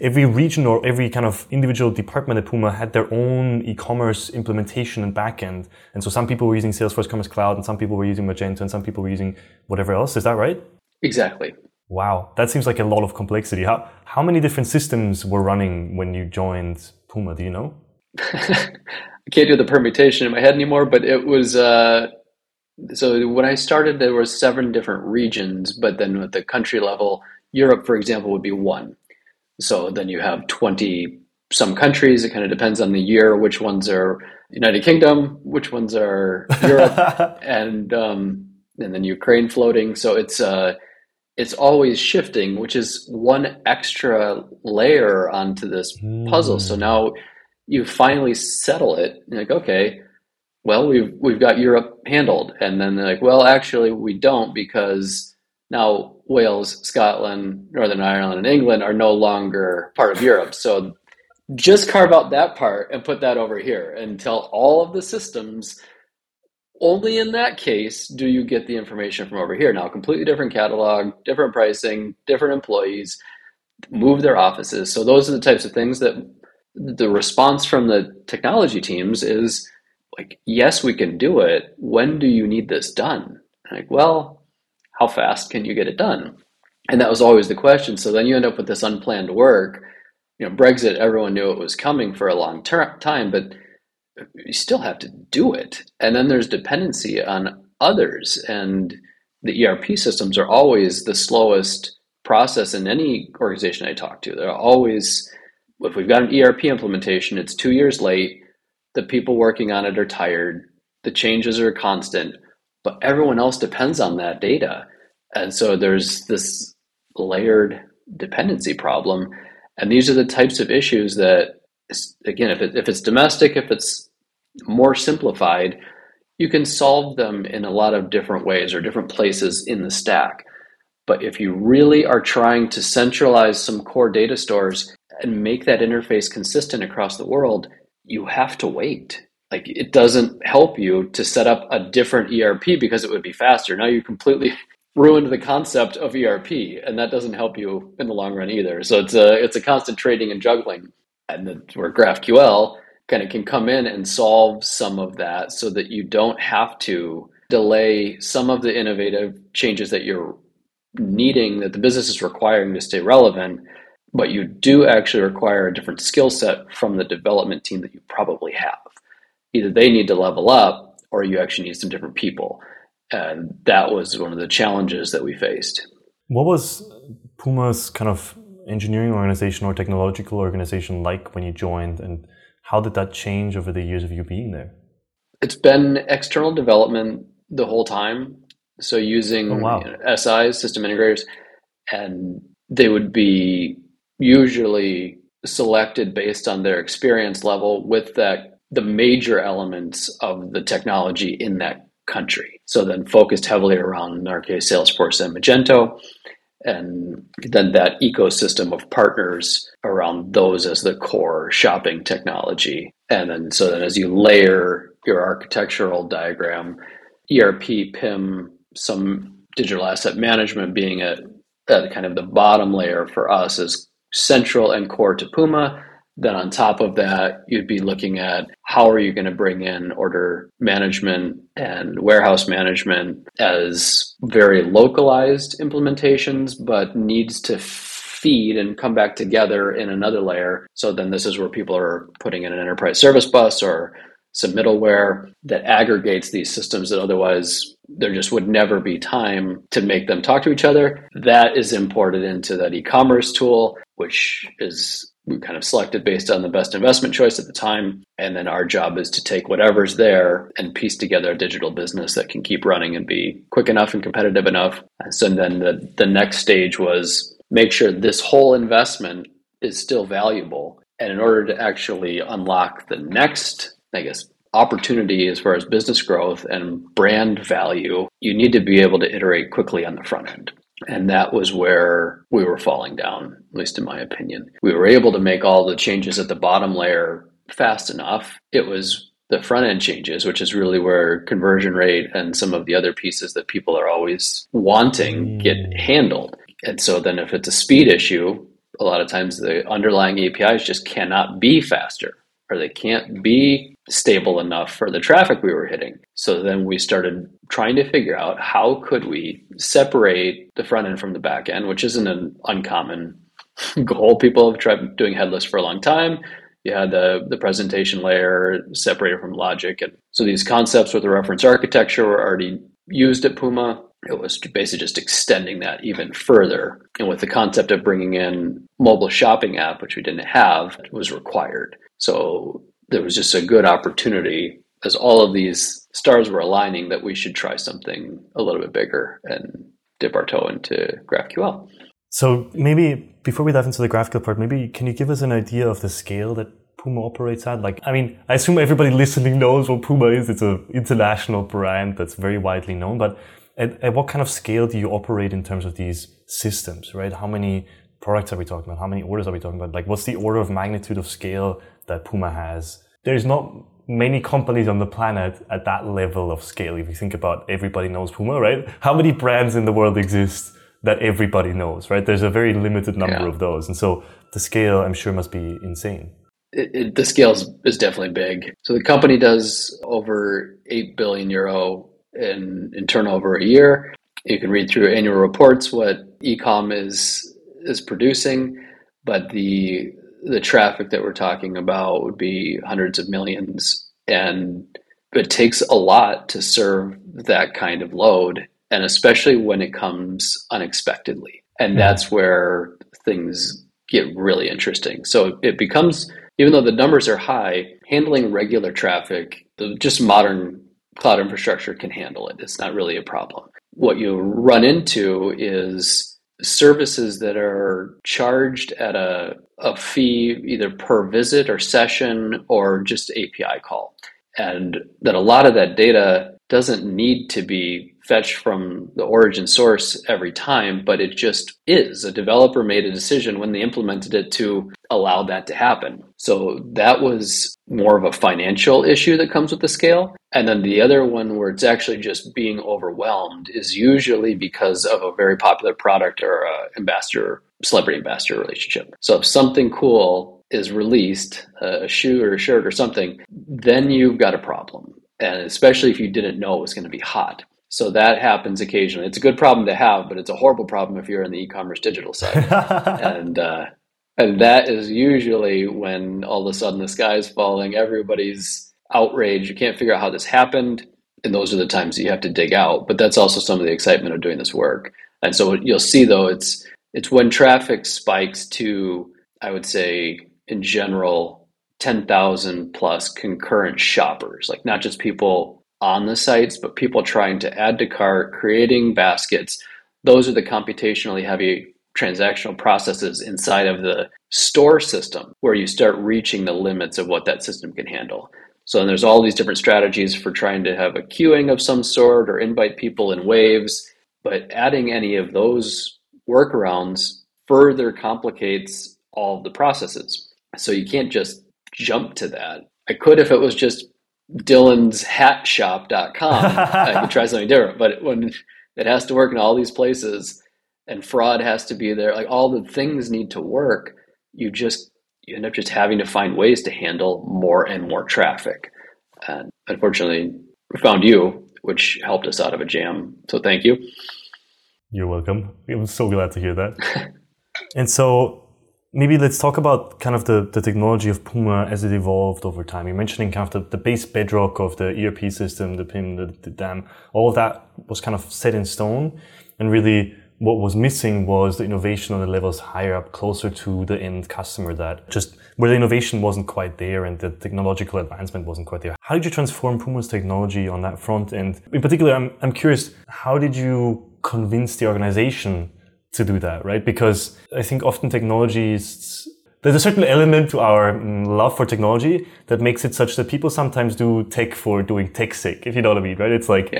Every region or every kind of individual department at Puma had their own e-commerce implementation and backend. And so some people were using Salesforce Commerce Cloud and some people were using Magento and some people were using whatever else. Is that right? Exactly. Wow. That seems like a lot of complexity. How many different systems were running when you joined Puma? Do you know? I can't do the permutation in my head anymore, but it was... So when I started, there were 7 different regions, but then at the country level, Europe, for example, would be 1. So then you have 20 some countries. It kind of depends on the year, which ones are United Kingdom, which ones are Europe, and then Ukraine floating. So it's always shifting, which is one extra layer onto this puzzle. So now you finally settle it. You're like, okay, well, we've got Europe handled. And then they're like, well, actually we don't, because now Wales, Scotland, Northern Ireland, and England are no longer part of Europe. So just carve out that part and put that over here and tell all of the systems, only in that case do you get the information from over here. Now, completely different catalog, different pricing, different employees, move their offices. So those are the types of things that the response from the technology teams is like, yes, we can do it. When do you need this done? Like, well, how fast can you get it done? And that was always the question. So then you end up with this unplanned work. You know, Brexit, everyone knew it was coming for a long time, but you still have to do it. And then there's dependency on others. And the ERP systems are always the slowest process in any organization I talk to. They're always, if we've got an ERP implementation, it's 2 years late. The people working on it are tired. The changes are constant. But everyone else depends on that data. And so there's this layered dependency problem. And these are the types of issues that, again, if it's domestic, if it's more simplified, you can solve them in a lot of different ways or different places in the stack. But if you really are trying to centralize some core data stores and make that interface consistent across the world, you have to wait. Like, it doesn't help you to set up a different ERP because it would be faster. Now you completely ruined the concept of ERP, and that doesn't help you in the long run either. So it's a constant trading and juggling, and that's where GraphQL kind of can come in and solve some of that so that you don't have to delay some of the innovative changes that you're needing, that the business is requiring to stay relevant, but you do actually require a different skill set from the development team that you probably have. Either they need to level up or you actually need some different people. And that was one of the challenges that we faced. What was Puma's kind of engineering organization or technological organization like when you joined, and how did that change over the years of you being there? It's been external development the whole time. So using SIs, system integrators, and they would be usually selected based on their experience level with that the major elements of the technology in that country. So then focused heavily around, in our case, Salesforce and Magento, and then that ecosystem of partners around those as the core shopping technology. And then so then as you layer your architectural diagram, ERP, PIM, some digital asset management being at kind of the bottom layer for us is central and core to Puma. Then on top of that, you'd be looking at how are you going to bring in order management and warehouse management as very localized implementations, but needs to feed and come back together in another layer. So then this is where people are putting in an enterprise service bus or some middleware that aggregates these systems that otherwise there just would never be time to make them talk to each other. That is imported into that e-commerce tool, which is we kind of selected based on the best investment choice at the time. And then our job is to take whatever's there and piece together a digital business that can keep running and be quick enough and competitive enough. So then the next stage was make sure this whole investment is still valuable. And in order to actually unlock the next, I guess, opportunity as far as business growth and brand value, you need to be able to iterate quickly on the front end. And that was where we were falling down, at least in my opinion. We were able to make all the changes at the bottom layer fast enough. It was the front end changes, which is really where conversion rate and some of the other pieces that people are always wanting get handled. And so then if it's a speed issue, a lot of times the underlying APIs just cannot be faster, or they can't be stable enough for the traffic we were hitting. So then we started trying to figure out how could we separate the front end from the back end, which isn't an uncommon goal. People have tried doing headless for a long time. You had the presentation layer separated from logic. And so these concepts with the reference architecture were already used at Puma. It was basically just extending that even further. And with the concept of bringing in mobile shopping app, which we didn't have, was required. So there was just a good opportunity, as all of these stars were aligning, that we should try something a little bit bigger and dip our toe into GraphQL. So maybe before we dive into the GraphQL part, maybe can you give us an idea of the scale that Puma operates at? Like, I mean, I assume everybody listening knows what Puma is. It's an international brand that's very widely known, but at what kind of scale do you operate in terms of these systems, right? How many products are we talking about? How many orders are we talking about? Like, what's the order of magnitude of scale that Puma has? There's not many companies on the planet at that level of scale. If you think about everybody knows Puma, right? How many brands in the world exist that everybody knows, right? There's a very limited number of those. And so the scale, I'm sure, must be insane. The scale is definitely big. So the company does over 8 billion euro in turnover a year. You can read through annual reports what e-com is producing, but the traffic that we're talking about would be hundreds of millions, and it takes a lot to serve that kind of load, and especially when it comes unexpectedly. And that's where things get really interesting. So it becomes, even though the numbers are high, handling regular traffic, just modern cloud infrastructure can handle it. It's not really a problem. What you run into is services that are charged at a fee, either per visit or session or just API call. And that a lot of that data doesn't need to be fetched from the origin source every time, but it just is. A developer made a decision when they implemented it to allow that to happen. So that was more of a financial issue that comes with the scale. And then the other one where it's actually just being overwhelmed is usually because of a very popular product or a ambassador, celebrity ambassador relationship. So if something cool is released, a shoe or a shirt or something, then you've got a problem. And especially if you didn't know it was going to be hot. So that happens occasionally. It's a good problem to have, but it's a horrible problem if you're in the e-commerce digital side. And that is usually when all of a sudden the sky is falling, everybody's outraged, you can't figure out how this happened. And those are the times that you have to dig out. But that's also some of the excitement of doing this work. And so you'll see, though, it's when traffic spikes to, I would say, in general, 10,000 plus concurrent shoppers, like not just people on the sites, but people trying to add to cart, creating baskets. Those are the computationally heavy transactional processes inside of the store system where you start reaching the limits of what that system can handle. So there's all these different strategies for trying to have a queuing of some sort or invite people in waves, but adding any of those workarounds further complicates all of the processes. So you can't just jump to that. I could if it was just dylanshatshop.com. I could try something different. But when it has to work in all these places and fraud has to be there, like all the things need to work, you end up just having to find ways to handle more and more traffic. And unfortunately, we found you, which helped us out of a jam. So thank you. You're welcome. I'm so glad to hear that. And so maybe let's talk about kind of the technology of Puma as it evolved over time. You're mentioning kind of the base bedrock of the ERP system, the PIM, the DAM, all of that was kind of set in stone. And really what was missing was the innovation on the levels higher up, closer to the end customer, that just where the innovation wasn't quite there and the technological advancement wasn't quite there. How did you transform Puma's technology on that front? And in particular, I'm curious, how did you convince the organization to do that, right? Because I think often technologies, there's a certain element to our love for technology that makes it such that people sometimes do tech for doing tech's sake, if you know what I mean, right? It's like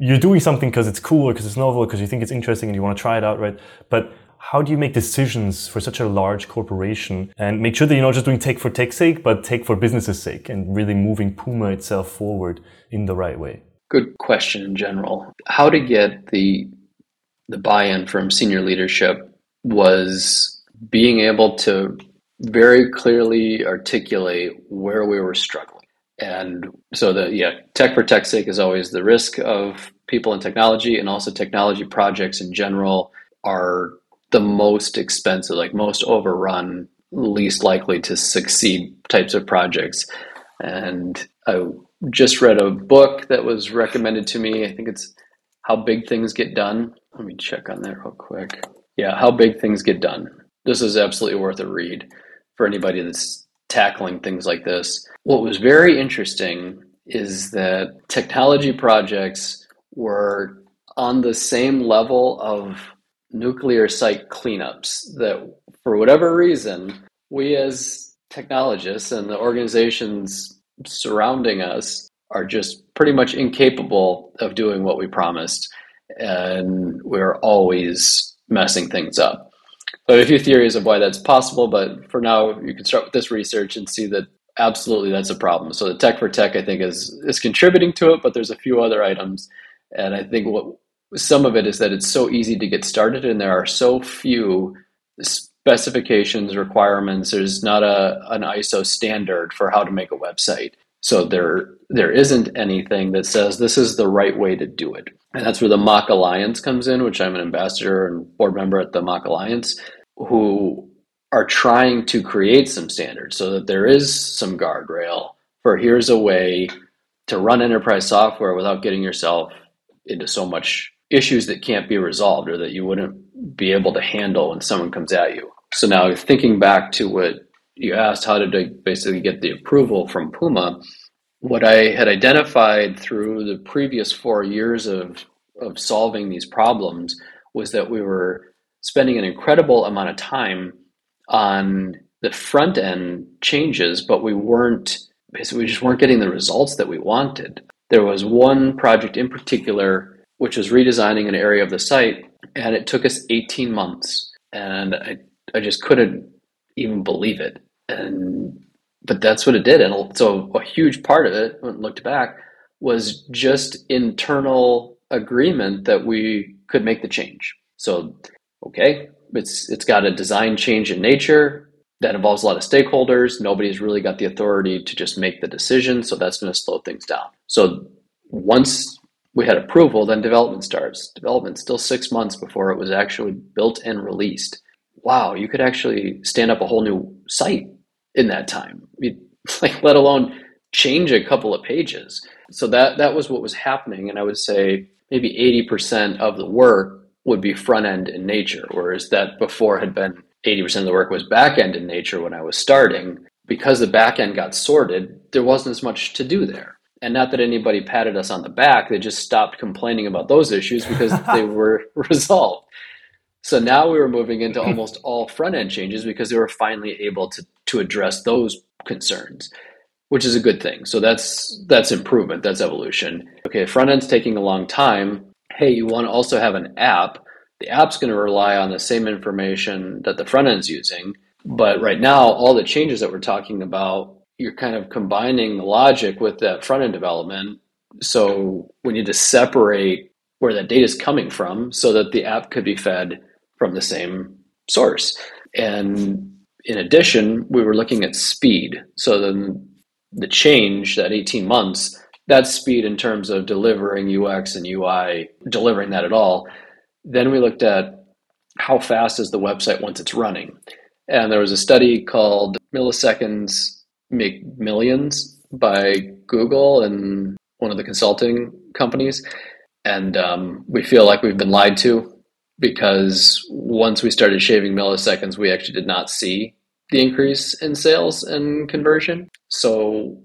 you're doing something because it's cool or because it's novel, because you think it's interesting and you want to try it out, right? But how do you make decisions for such a large corporation and make sure that you're not just doing tech for tech's sake, but tech for business's sake and really moving Puma itself forward in the right way? Good question in general. How to get the buy-in from senior leadership was being able to very clearly articulate where we were struggling. And so tech for tech's sake is always the risk of people in technology, and also technology projects in general are the most expensive, like most overrun, least likely to succeed types of projects. And I just read a book that was recommended to me. I think it's How Big Things Get Done. Let me check on that real quick. Yeah, How Big Things Get Done. This is absolutely worth a read for anybody that's tackling things like this. What was very interesting is that technology projects were on the same level of nuclear site cleanups, that for whatever reason, we as technologists and the organizations surrounding us are just pretty much incapable of doing what we promised. And we're always messing things up. But a few theories of why that's possible, but for now, you can start with this research and see that absolutely that's a problem. So the tech for tech, I think, is contributing to it, but there's a few other items. And I think what some of it is that it's so easy to get started, and there are so few specifications, requirements. There's not an ISO standard for how to make a website. So there isn't anything that says this is the right way to do it. And that's where the MACH Alliance comes in, which I'm an ambassador and board member at the MACH Alliance, who are trying to create some standards so that there is some guardrail for here's a way to run enterprise software without getting yourself into so much issues that can't be resolved or that you wouldn't be able to handle when someone comes at you. So now thinking back to what you asked, how did I basically get the approval from Puma? What I had identified through the previous 4 years of solving these problems was that we were spending an incredible amount of time on the front end changes, but we just weren't getting the results that we wanted. There was one project in particular, which was redesigning an area of the site, and it took us 18 months. And I just couldn't even believe it. But that's what it did. And so a huge part of it, when looked back, was just internal agreement that we could make the change. So, okay, it's got a design change in nature. That involves a lot of stakeholders. Nobody's really got the authority to just make the decision. So that's going to slow things down. So once we had approval, then development starts. Development still 6 months before it was actually built and released. Wow, you could actually stand up a whole new site in that time, let alone change a couple of pages. So that was what was happening. And I would say maybe 80% of the work would be front end in nature, whereas that before had been 80% of the work was back end in nature when I was starting. Because the back end got sorted, there wasn't as much to do there. And not that anybody patted us on the back, they just stopped complaining about those issues because they were resolved. So now we were moving into almost all front end changes because they were finally able to address those concerns, which is a good thing. So that's improvement, that's evolution. Okay, front end's taking a long time. Hey, you want to also have an app. The app's going to rely on the same information that the front end's using. But right now, all the changes that we're talking about, you're kind of combining the logic with that front end development. So we need to separate where that data is coming from so that the app could be fed from the same source. And in addition, we were looking at speed. So then the change, that 18 months, that's speed in terms of delivering UX and UI, delivering that at all. Then we looked at how fast is the website once it's running. And there was a study called Milliseconds Make Millions by Google and one of the consulting companies. And we feel like we've been lied to, because once we started shaving milliseconds, we actually did not see the increase in sales and conversion. So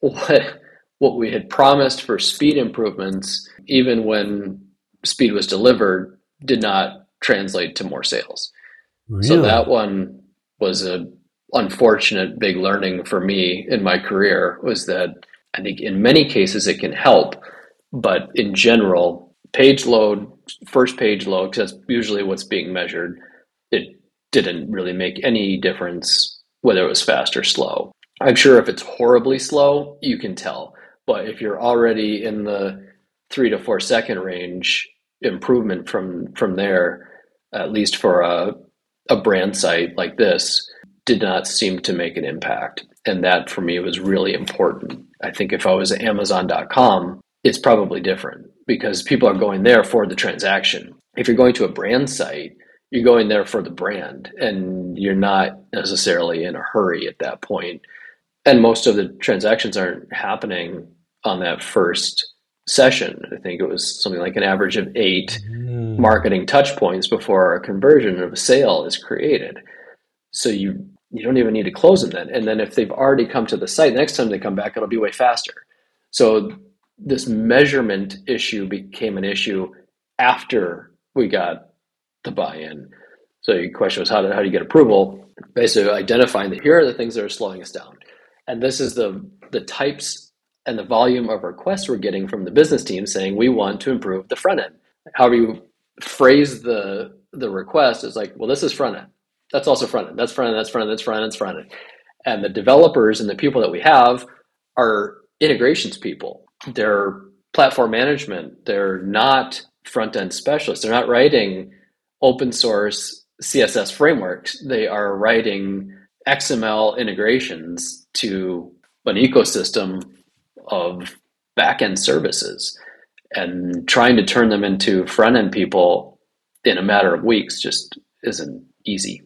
what we had promised for speed improvements, even when speed was delivered, did not translate to more sales. Really? So that one was an unfortunate big learning for me in my career, was that I think in many cases it can help. But in general, page load, first page load, because that's usually what's being measured, it didn't really make any difference whether it was fast or slow. I'm sure if it's horribly slow, you can tell. But if you're already in the 3 to 4 second range, improvement from there, at least for a a brand site like this did not seem to make an impact. And that for me was really important. I think if I was at Amazon.com, it's probably different because people are going there for the transaction. If you're going to a brand site, you're going there for the brand and you're not necessarily in a hurry at that point. And most of the transactions aren't happening on that first session. I think it was something like an average of 8 marketing touch points before a conversion of a sale is created. So you don't even need to close them then. And then if they've already come to the site, next time they come back, it'll be way faster. So this measurement issue became an issue after we got the buy-in. So your question was, how do you get approval? Basically identifying that here are the things that are slowing us down. And this is the types and the volume of requests we're getting from the business team saying, we want to improve the front end. However you phrase the request is like, well, this is front end. That's also front end. That's front end. That's front end. That's front end. That's front end. And the developers and the people that we have are integrations people. They're platform management. They're not front end specialists. They're not writing open source CSS frameworks. They are writing XML integrations to an ecosystem of back end services and trying to turn them into front end people in a matter of weeks just isn't easy.